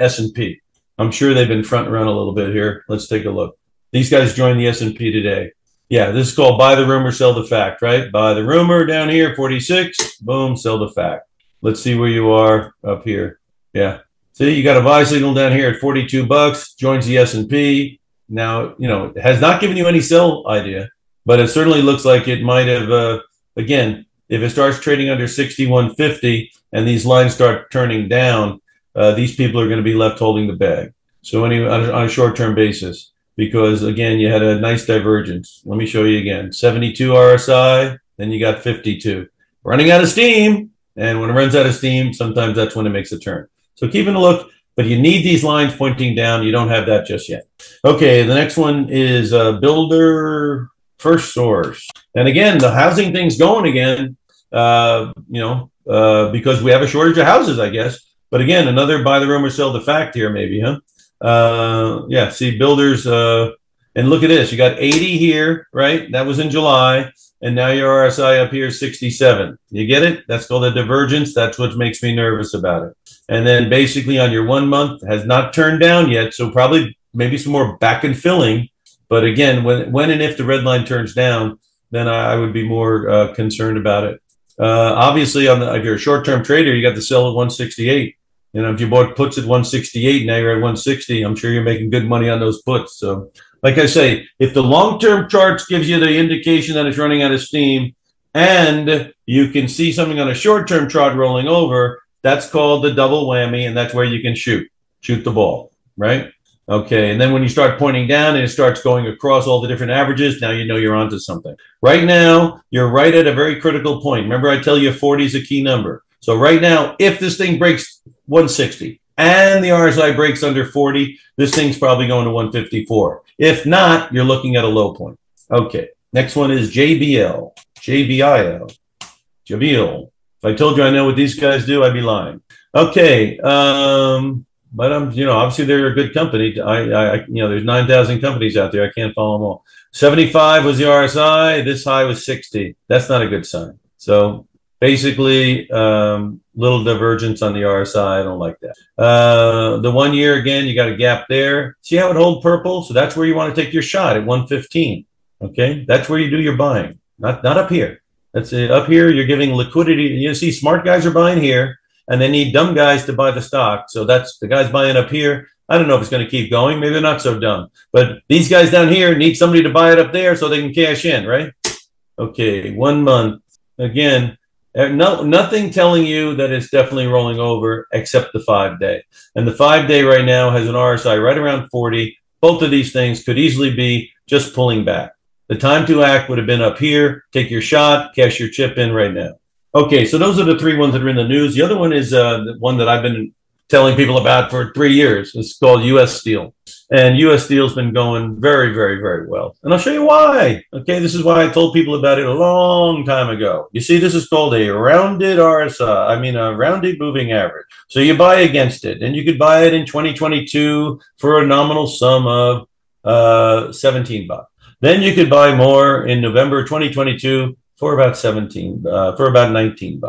S&P. I'm sure they've been front run a little bit here. Let's take a look. These guys joined the S&P today. Yeah, this is called buy the rumor, sell the fact, right? Buy the rumor down here, 46. Boom, sell the fact. Let's see where you are up here. Yeah. See, you got a buy signal down here at 42 bucks, joins the S&P. Now, you know, it has not given you any sell idea, but it certainly looks like it might have, again, if it starts trading under 61.50 and these lines start turning down, these people are going to be left holding the bag. So anyway, on a short-term basis, because, again, you had a nice divergence. Let me show you again. 72 RSI, then you got 52. Running out of steam, and when it runs out of steam, sometimes that's when it makes a turn. So keeping a look. But you need these lines pointing down. You don't have that just yet. Okay, the next one is builder first source. And again, the housing thing's going again, because we have a shortage of houses, I guess. But again, another buy the rumor, sell the fact here maybe, huh? Yeah, see, builders, and look at this. You got 80 here, right? That was in July. And now your RSI up here is 67. You get it? That's called a divergence. That's what makes me nervous about it. And then basically on your 1 month has not turned down yet. So probably maybe some more back and filling. But again, when and if the red line turns down, then I would be more concerned about it. Obviously, if you're a short-term trader, you got to sell at 168. You know, if you bought puts at 168, now you're at 160. I'm sure you're making good money on those puts. So like I say, if the long-term charts gives you the indication that it's running out of steam and you can see something on a short-term chart rolling over, that's called the double whammy, and that's where you can shoot the ball, right? Okay, and then when you start pointing down and it starts going across all the different averages, now you know you're onto something. Right now, you're right at a very critical point. Remember, I tell you 40 is a key number. So right now, if this thing breaks 160 and the RSI breaks under 40, this thing's probably going to 154. If not, you're looking at a low point. Okay, next one is JBL. If I told you I know what these guys do, I'd be lying. Okay, but I'm, obviously they're a good company. There's 9,000 companies out there. I can't follow them all. 75 was the RSI. This high was 60. That's not a good sign. So basically, little divergence on the RSI. I don't like that. The 1 year, again, you got a gap there. See how it hold purple? So that's where you want to take your shot at 115. Okay, that's where you do your buying. Not up here. That's it. Up here, you're giving liquidity. You see, smart guys are buying here, and they need dumb guys to buy the stock. So that's the guys buying up here. I don't know if it's going to keep going. Maybe they're not so dumb. But these guys down here need somebody to buy it up there so they can cash in, right? Okay, 1 month. Again, nothing telling you that it's definitely rolling over except the 5 day. And the 5 day right now has an RSI right around 40. Both of these things could easily be just pulling back. The time to act would have been up here. Take your shot, cash your chip in right now. Okay, so those are the three ones that are in the news. The other one is the one that I've been telling people about for 3 years. It's called U.S. Steel. And U.S. Steel's been going very, very, very well. And I'll show you why. Okay, this is why I told people about it a long time ago. You see, this is called a rounded RSI. A rounded moving average. So you buy against it. And you could buy it in 2022 for a nominal sum of $17. Then you could buy more in November 2022 for about $19.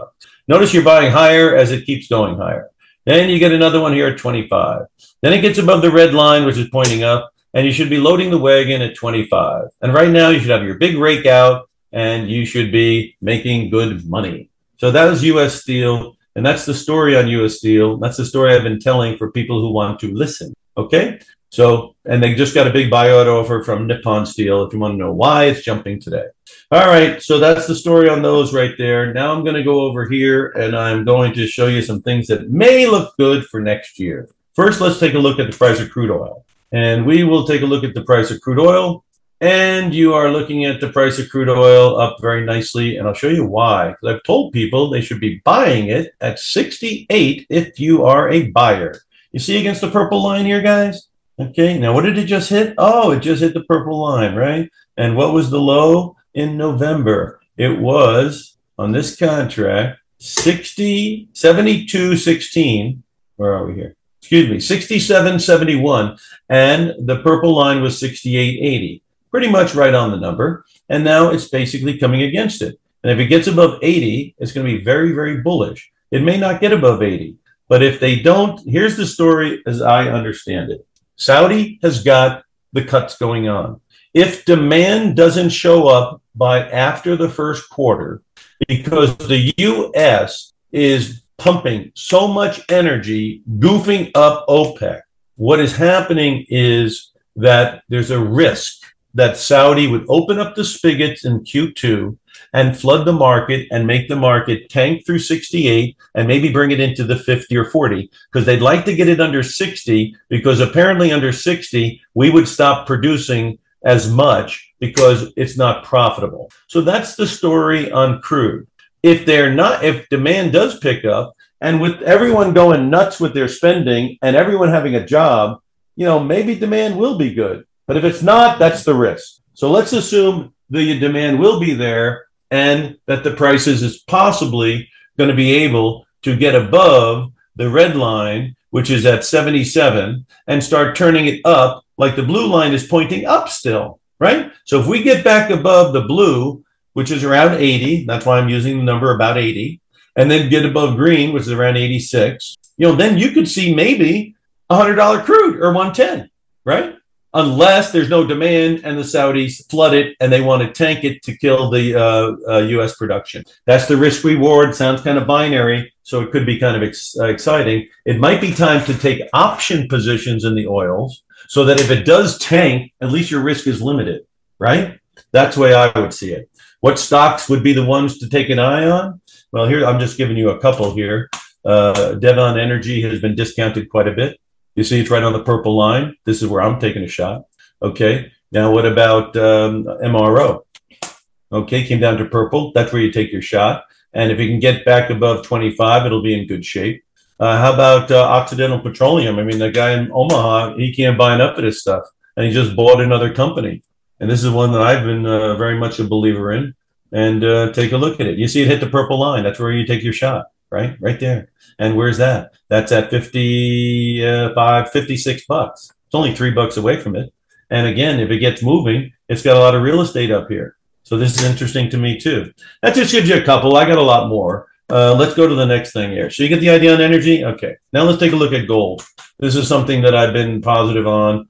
Notice you're buying higher as it keeps going higher. Then you get another one here at 25. Then it gets above the red line, which is pointing up, and you should be loading the wagon at 25. And right now you should have your big rake out, and you should be making good money. So that is U.S. Steel, and that's the story on U.S. Steel. That's the story I've been telling for people who want to listen. Okay. So, and they just got a big buyout offer from Nippon Steel. If you want to know why, it's jumping today. All right. So that's the story on those right there. Now I'm going to go over here and I'm going to show you some things that may look good for next year. First, let's take a look at the price of crude oil. And we will take a look at the price of crude oil. And you are looking at the price of crude oil up very nicely. And I'll show you why. Because I've told people they should be buying it at 68 if you are a buyer. You see against the purple line here, guys? Okay, now what did it just hit? Oh, it just hit the purple line, right? And what was the low in November? It was, on this contract, 72.16. Where are we here? Excuse me, 67.71, and the purple line was 68.80, pretty much right on the number. And now it's basically coming against it. And if it gets above 80, it's going to be very, very bullish. It may not get above 80, but if they don't, here's the story as I understand it. Saudi has got the cuts going on. If demand doesn't show up by after the first quarter, because the U.S. is pumping so much energy, goofing up OPEC, what is happening is that there's a risk that Saudi would open up the spigots in Q2 and flood the market and make the market tank through 68 and maybe bring it into the 50 or 40 because they'd like to get it under 60 because apparently under 60, we would stop producing as much because it's not profitable. So that's the story on crude. If they're not, if demand does pick up and with everyone going nuts with their spending and everyone having a job, you know, maybe demand will be good. But if it's not, that's the risk. So let's assume the demand will be there and that the prices is possibly going to be able to get above the red line, which is at 77, and start turning it up like the blue line is pointing up still, right? So if we get back above the blue, which is around 80, that's why I'm using the number about 80, and then get above green, which is around 86, you know, then you could see maybe $100 crude or 110, right? Unless there's no demand and the Saudis flood it and they want to tank it to kill the U.S. production. That's the risk reward. Sounds kind of binary, so it could be kind of exciting. It might be time to take option positions in the oils so that if it does tank, at least your risk is limited, right? That's the way I would see it. What stocks would be the ones to take an eye on? Well, here I'm just giving you a couple here. Devon Energy has been discounted quite a bit. You see, it's right on the purple line. This is where I'm taking a shot. Okay. Now, what about MRO? Okay, came down to purple. That's where you take your shot. And if you can get back above 25, it'll be in good shape. How about Occidental Petroleum? I mean, the guy in Omaha, he can't buy enough of this stuff. And he just bought another company. And this is one that I've been very much a believer in. And take a look at it. You see it hit the purple line. That's where you take your shot. Right? Right there. And where's that? That's at $56. It's only $3 away from it. And again, if it gets moving, it's got a lot of real estate up here. So this is interesting to me too. That just gives you a couple. I got a lot more. Let's go to the next thing here. So you get the idea on energy? Okay. Now let's take a look at gold. This is something that I've been positive on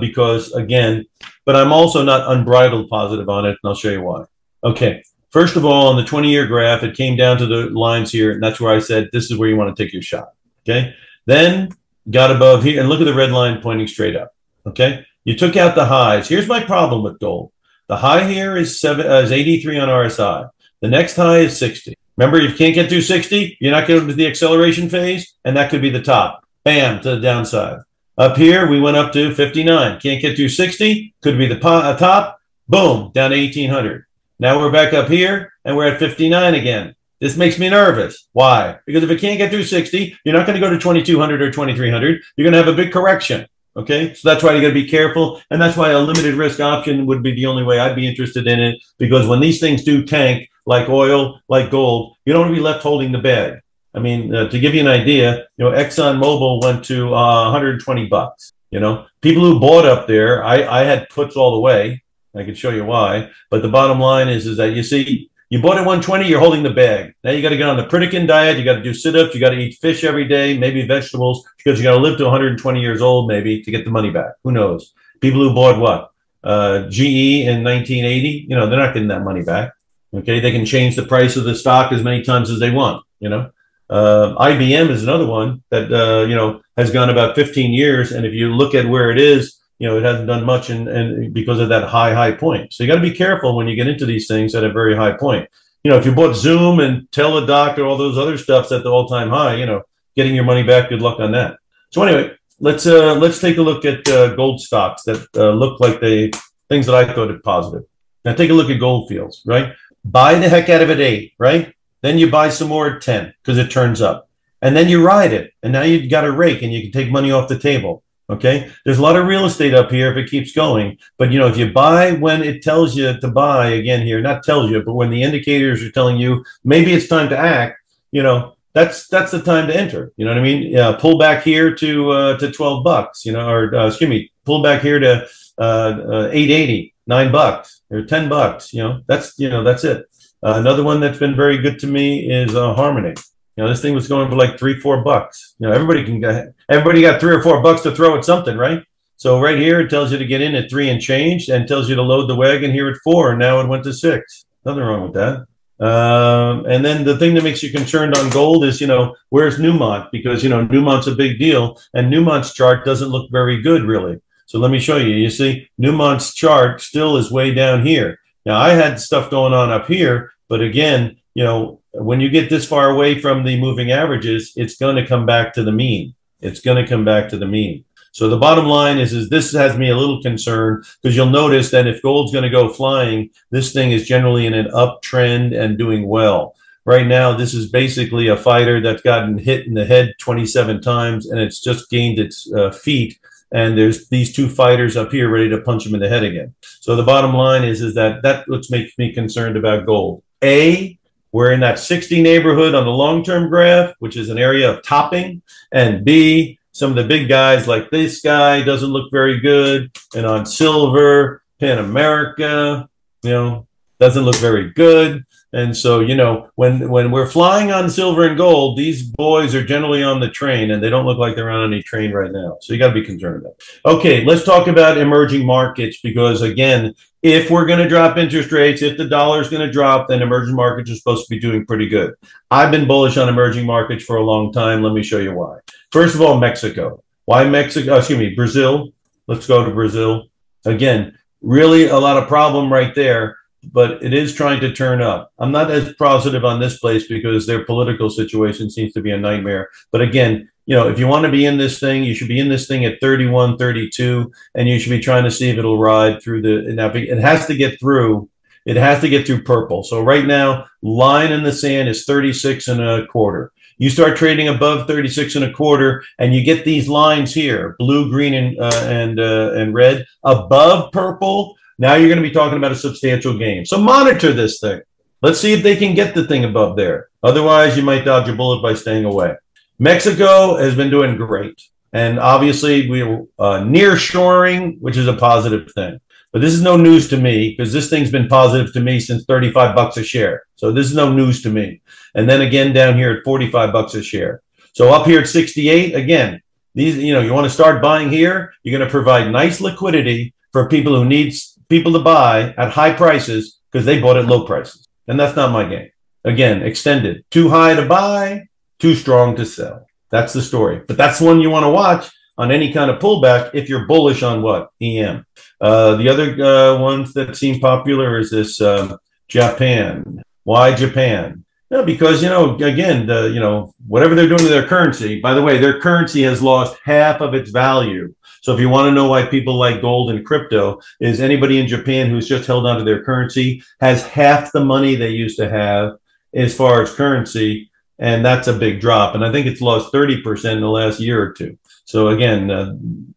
because again, but I'm also not unbridled positive on it. And I'll show you why. Okay. First of all, on the 20-year graph, it came down to the lines here, and that's where I said this is where you want to take your shot, okay? Then got above here, and look at the red line pointing straight up, okay? You took out the highs. Here's my problem with gold. The high here is 83 on RSI. The next high is 60. Remember, if you can't get through 60, you're not going to the acceleration phase, and that could be the top. Bam, to the downside. Up here, we went up to 59. Can't get through 60, could be the top. Boom, down to 1,800. Now we're back up here, and we're at 59 again. This makes me nervous. Why? Because if it can't get through 60, you're not going to go to 2,200 or 2,300. You're going to have a big correction, okay? So that's why you got to be careful, and that's why a limited risk option would be the only way I'd be interested in it, because when these things do tank, like oil, like gold, you don't want to be left holding the bag. I mean, to give you an idea, you know, ExxonMobil went to $120, you know? People who bought up there, I had puts all the way. I can show you why, but the bottom line is that you see, you bought at 120, you're holding the bag. Now you got to get on the Pritikin diet, you got to do sit-ups, you got to eat fish every day, maybe vegetables, because you got to live to 120 years old maybe to get the money back. Who knows? People who bought what? GE in 1980, you know, they're not getting that money back. Okay, they can change the price of the stock as many times as they want, you know. IBM is another one that, has gone about 15 years. And if you look at where it is, it hasn't done much and because of that high point. So you got to be careful when you get into these things at a very high point. If you bought Zoom and Teladoc or all those other stuffs at the all-time high, getting your money back, good luck on that. So anyway, let's take a look at gold stocks that look like things that I thought are positive. Now take a look at Goldfields, right? Buy the heck out of it at 8, right? Then you buy some more at 10 because it turns up. And then you ride it. And now you've got a rake and you can take money off the table, okay? There's a lot of real estate up here if it keeps going. But, if you buy when it tells you to buy, again here, not tells you, but when the indicators are telling you maybe it's time to act, that's the time to enter. You know what I mean? Pull back here to $12, pull back here to $8.80, $9 or $10, that's it. Another one that's been very good to me is Harmony. This thing was going for like $3-$4. Everybody got $3 or $4 to throw at something, right? So right here, it tells you to get in at 3 and change and tells you to load the wagon here at 4. And now it went to 6. Nothing wrong with that. And then the thing that makes you concerned on gold is, where's Newmont? Because, Newmont's a big deal and Newmont's chart doesn't look very good, really. So let me show you. You see, Newmont's chart still is way down here. Now, I had stuff going on up here, but again, when you get this far away from the moving averages, it's going to come back to the mean. So the bottom line is this has me a little concerned because you'll notice that if gold's going to go flying, this thing is generally in an uptrend and doing well. Right now, this is basically a fighter that's gotten hit in the head 27 times, and it's just gained its feet. And there's these two fighters up here ready to punch them in the head again. So the bottom line is that's what makes me concerned about gold. We're in that 60 neighborhood on the long-term graph, which is an area of topping, and B, some of the big guys like this guy doesn't look very good. And on silver, Pan America, doesn't look very good. And so, when we're flying on silver and gold, these boys are generally on the train and they don't look like they're on any train right now. So you got to be concerned about it. Okay, let's talk about emerging markets because, again, if we're going to drop interest rates, if the dollar is going to drop, then emerging markets are supposed to be doing pretty good. I've been bullish on emerging markets for a long time. Let me show you why. First of all, Mexico. Why Mexico? Brazil. Let's go to Brazil. Again, really a lot of problem right there. But it is trying to turn up. I'm not as positive on this place because their political situation seems to be a nightmare. But again, if you want to be in this thing, you should be in this thing at 31, 32, and you should be trying to see if it'll ride through it has to get through. It has to get through purple. So right now, line in the sand is 36.25. You start trading above 36.25, and you get these lines here, blue, green, and red, above purple. Now you're going to be talking about a substantial gain. So monitor this thing. Let's see if they can get the thing above there. Otherwise, you might dodge a bullet by staying away. Mexico has been doing great. And obviously, we're near-shoring, which is a positive thing. But this is no news to me because this thing's been positive to me since $35 a share. So this is no news to me. And then again down here at $45 a share. So up here at 68, again, these you want to start buying here. You're going to provide nice liquidity for people who need people to buy at high prices because they bought at low prices. And that's not my game. Again, extended. Too high to buy, too strong to sell. That's the story. But that's one you want to watch on any kind of pullback if you're bullish on what? EM. The other ones that seem popular is this Japan. Why Japan? No, because, again, whatever they're doing to their currency. By the way, their currency has lost half of its value. So if you want to know why people like gold and crypto is anybody in Japan who's just held onto their currency has half the money they used to have as far as currency. And that's a big drop. And I think it's lost 30% in the last year or two. So again,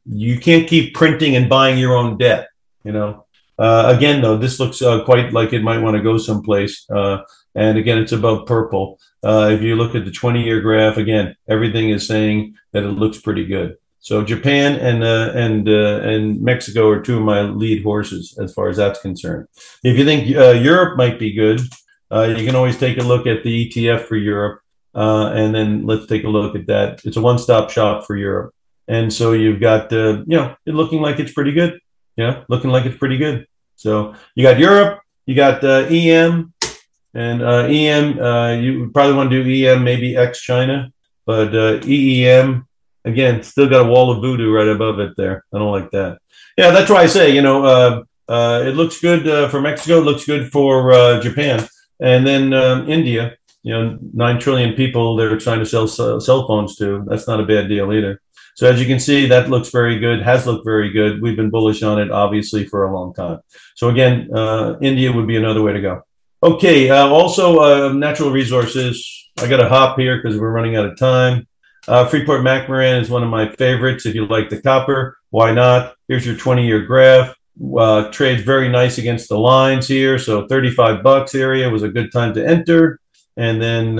you can't keep printing and buying your own debt, Again, though, this looks quite like it might want to go someplace. And again, it's above purple. If you look at the 20-year graph, again, everything is saying that it looks pretty good. So Japan and Mexico are two of my lead horses as far as that's concerned. If you think Europe might be good, you can always take a look at the ETF for Europe. And then let's take a look at that. It's a one-stop shop for Europe. And so you've got, it looking like it's pretty good. So you got Europe, you got EM, And EM, you probably want to do EM, maybe ex-China, but EEM, again, still got a wall of voodoo right above it there. I don't like that. Yeah, that's why I say, it looks good for Mexico, it looks good for Japan, and then India. 9 trillion people they're trying to sell cell phones to. That's not a bad deal either. So as you can see, that looks very good, has looked very good. We've been bullish on it, obviously, for a long time. So again, India would be another way to go. Okay, natural resources. I got to hop here because we're running out of time. Freeport-McMoRan is one of my favorites. If you like the copper, why not? Here's your 20-year graph. Trades very nice against the lines here. So $35 area was a good time to enter. And then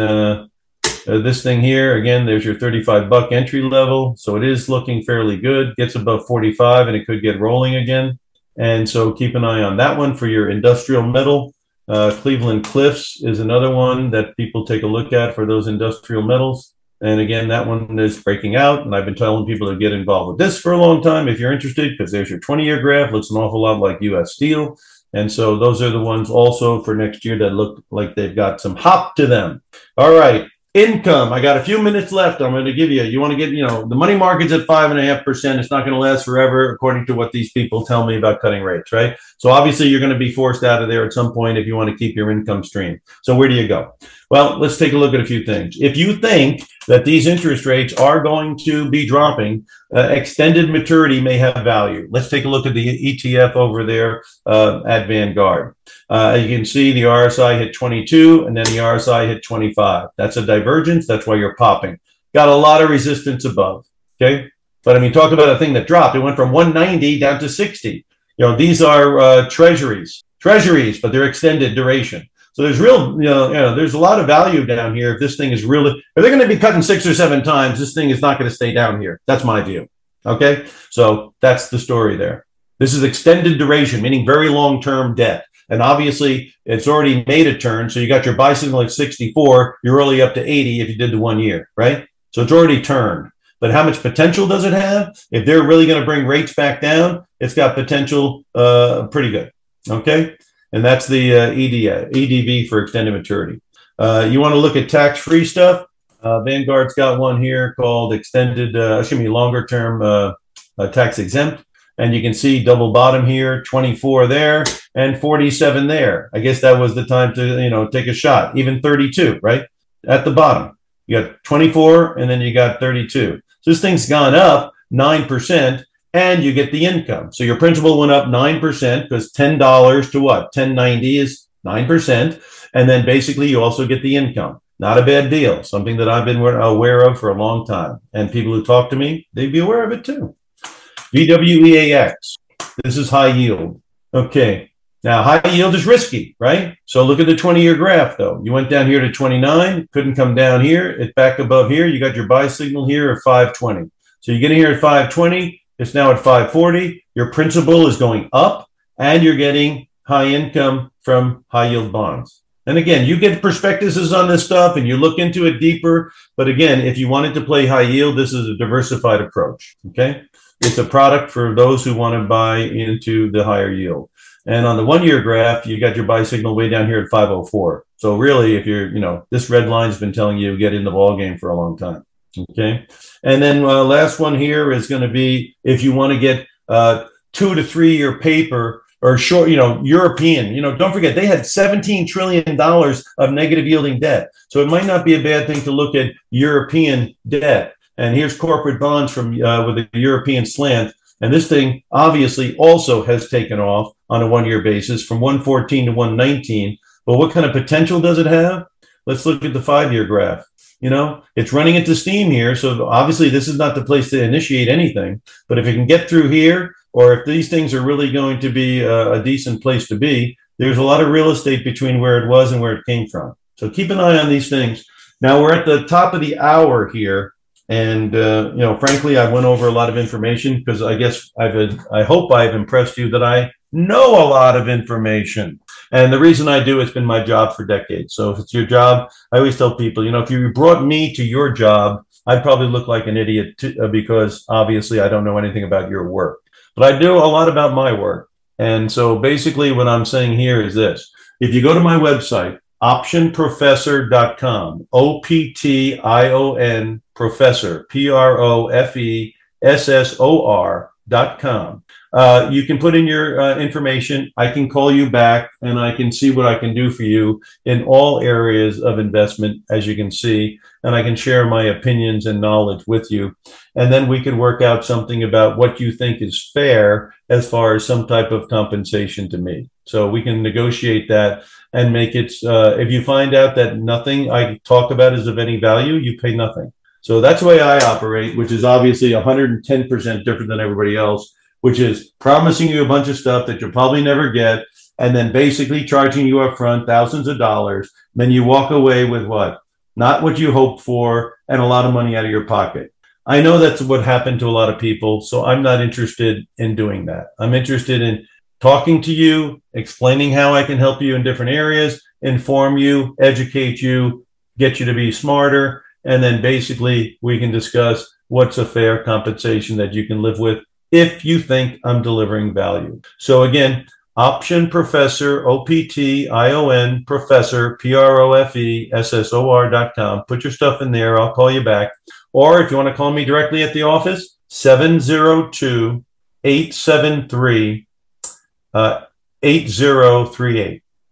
this thing here, again, there's your $35 entry level. So it is looking fairly good. Gets above 45 and it could get rolling again. And so keep an eye on that one for your industrial metal. Cleveland Cliffs is another one that people take a look at for those industrial metals. And again, that one is breaking out. And I've been telling people to get involved with this for a long time if you're interested, because there's your 20-year graph. Looks an awful lot like U.S. Steel. And so those are the ones also for next year that look like they've got some hop to them. All right. Income. I got a few minutes left. I'm going to give you. You want to get, the money market's at 5.5%. It's not going to last forever, according to what these people tell me about cutting rates, right? So obviously you're going to be forced out of there at some point if you want to keep your income stream. So where do you go? Well, let's take a look at a few things. If you think that these interest rates are going to be dropping, extended maturity may have value. Let's take a look at the ETF over there at Vanguard. You can see the RSI hit 22 and then the RSI hit 25. That's a divergence. That's why you're popping. Got a lot of resistance above. Okay. But I mean, talk about a thing that dropped. It went from 190 down to 60. These are treasuries, but they're extended duration. So there's real, there's a lot of value down here. If this thing is really, if they're going to be cutting 6 or 7 times, this thing is not going to stay down here. That's my view. Okay. So that's the story there. This is extended duration, meaning very long-term debt. And obviously, it's already made a turn. So you got your buy signal at 64. You're really up to 80 if you did the 1 year, right? So it's already turned. But how much potential does it have? If they're really going to bring rates back down, it's got potential pretty good, okay? And that's the EDV for extended maturity. You want to look at tax-free stuff. Vanguard's got one here called longer-term tax-exempt. And you can see double bottom here, 24 there and 47 there. I guess that was the time to, take a shot, even 32, right? At the bottom, you got 24 and then you got 32. So this thing's gone up 9% and you get the income. So your principal went up 9% because $10 to what? $10.90 is 9%. And then basically you also get the income. Not a bad deal. Something that I've been aware of for a long time. And people who talk to me, they'd be aware of it too. VWEAX, this is high yield. Okay, now high yield is risky, right? So look at the 20-year graph though. You went down here to 29, couldn't come down here, it's back above here. You got your buy signal here at 520. So you get in here at 520, it's now at 540. Your principal is going up and you're getting high income from high yield bonds. And again, you get prospectuses on this stuff and you look into it deeper. But again, if you wanted to play high yield, this is a diversified approach, okay? It's a product for those who want to buy into the higher yield. And on the 1 year graph, you got your buy signal way down here at 504. So really, if you're, this red line's been telling you get in the ball game for a long time. Okay. And then last one here is going to be if you want to get 2 to 3 year paper or short, European, don't forget they had $17 trillion of negative yielding debt. So it might not be a bad thing to look at European debt. And here's corporate bonds from with a European slant. And this thing obviously also has taken off on a 1 year basis from 114 to 119. But what kind of potential does it have? Let's look at the 5 year graph. It's running into steam here. So obviously this is not the place to initiate anything. But if it can get through here or if these things are really going to be a decent place to be, there's a lot of real estate between where it was and where it came from. So keep an eye on these things. Now we're at the top of the hour here. And, frankly, I went over a lot of information because I guess I hope I've impressed you that I know a lot of information. And the reason I do, it's been my job for decades. So if it's your job, I always tell people, if you brought me to your job, I'd probably look like an idiot because obviously I don't know anything about your work. But I do a lot about my work. And so basically what I'm saying here is this. If you go to my website, optionprofessor.com, O-P-T-I-O-N, Professor, P-R-O-F-E-S-S-O-R.com. You can put in your information. I can call you back and I can see what I can do for you in all areas of investment, as you can see, and I can share my opinions and knowledge with you. And then we can work out something about what you think is fair as far as some type of compensation to me. So we can negotiate that and make it, if you find out that nothing I talk about is of any value, you pay nothing. So that's the way I operate, which is obviously 110% different than everybody else, which is promising you a bunch of stuff that you'll probably never get, and then basically charging you up front thousands of dollars. Then you walk away with what? Not what you hoped for, and a lot of money out of your pocket. I know that's what happened to a lot of people, so I'm not interested in doing that. I'm interested in talking to you, explaining how I can help you in different areas, inform you, educate you, get you to be smarter, and then basically we can discuss what's a fair compensation that you can live with, if you think I'm delivering value. So again, Option Professor, O-P-T-I-O-N, Professor, P-R-O-F-E-S-S-O-R.com. Put your stuff in there. I'll call you back. Or if you want to call me directly at the office, 702-873-8038.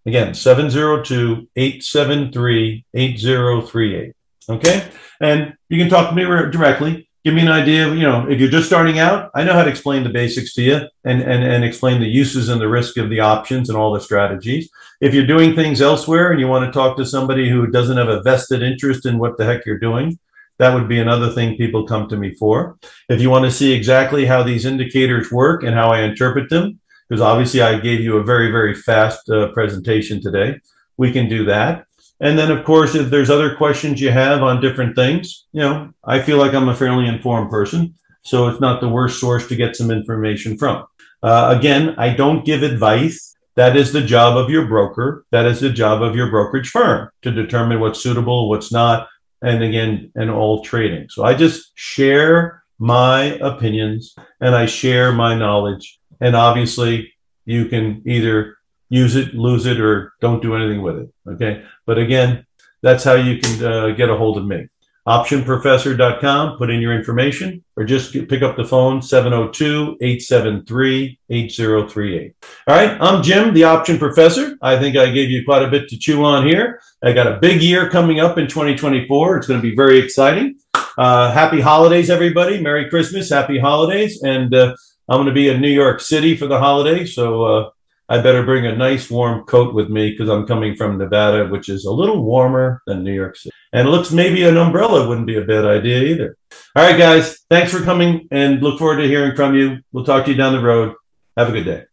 Again, 702-873-8038. Okay? And you can talk to me directly. Give me an idea of, you know, if you're just starting out, I know how to explain the basics to you and explain the uses and the risk of the options and all the strategies. If you're doing things elsewhere and you want to talk to somebody who doesn't have a vested interest in what the heck you're doing, that would be another thing people come to me for. If you want to see exactly how these indicators work and how I interpret them, because obviously I gave you a very, very fast presentation today, we can do that. And then, of course, if there's other questions you have on different things, you know, I feel like I'm a fairly informed person, so it's not the worst source to get some information from. Again, I don't give advice. That is the job of your broker. That is the job of your brokerage firm to determine what's suitable, what's not, and again, and all trading. So I just share my opinions and I share my knowledge. And obviously, you can either use it, lose it, or don't do anything with it, okay? But again, that's how you can get a hold of me. Optionprofessor.com, put in your information, or just pick up the phone, 702-873-8038. All right, I'm Jim, the Option Professor. I think I gave you quite a bit to chew on here. I got a big year coming up in 2024. It's going to be very exciting. Happy holidays, everybody. Merry Christmas, happy holidays. And I'm going to be in New York City for the holiday, so I better bring a nice warm coat with me because I'm coming from Nevada, which is a little warmer than New York City. And it looks maybe an umbrella wouldn't be a bad idea either. All right, guys, thanks for coming and look forward to hearing from you. We'll talk to you down the road. Have a good day.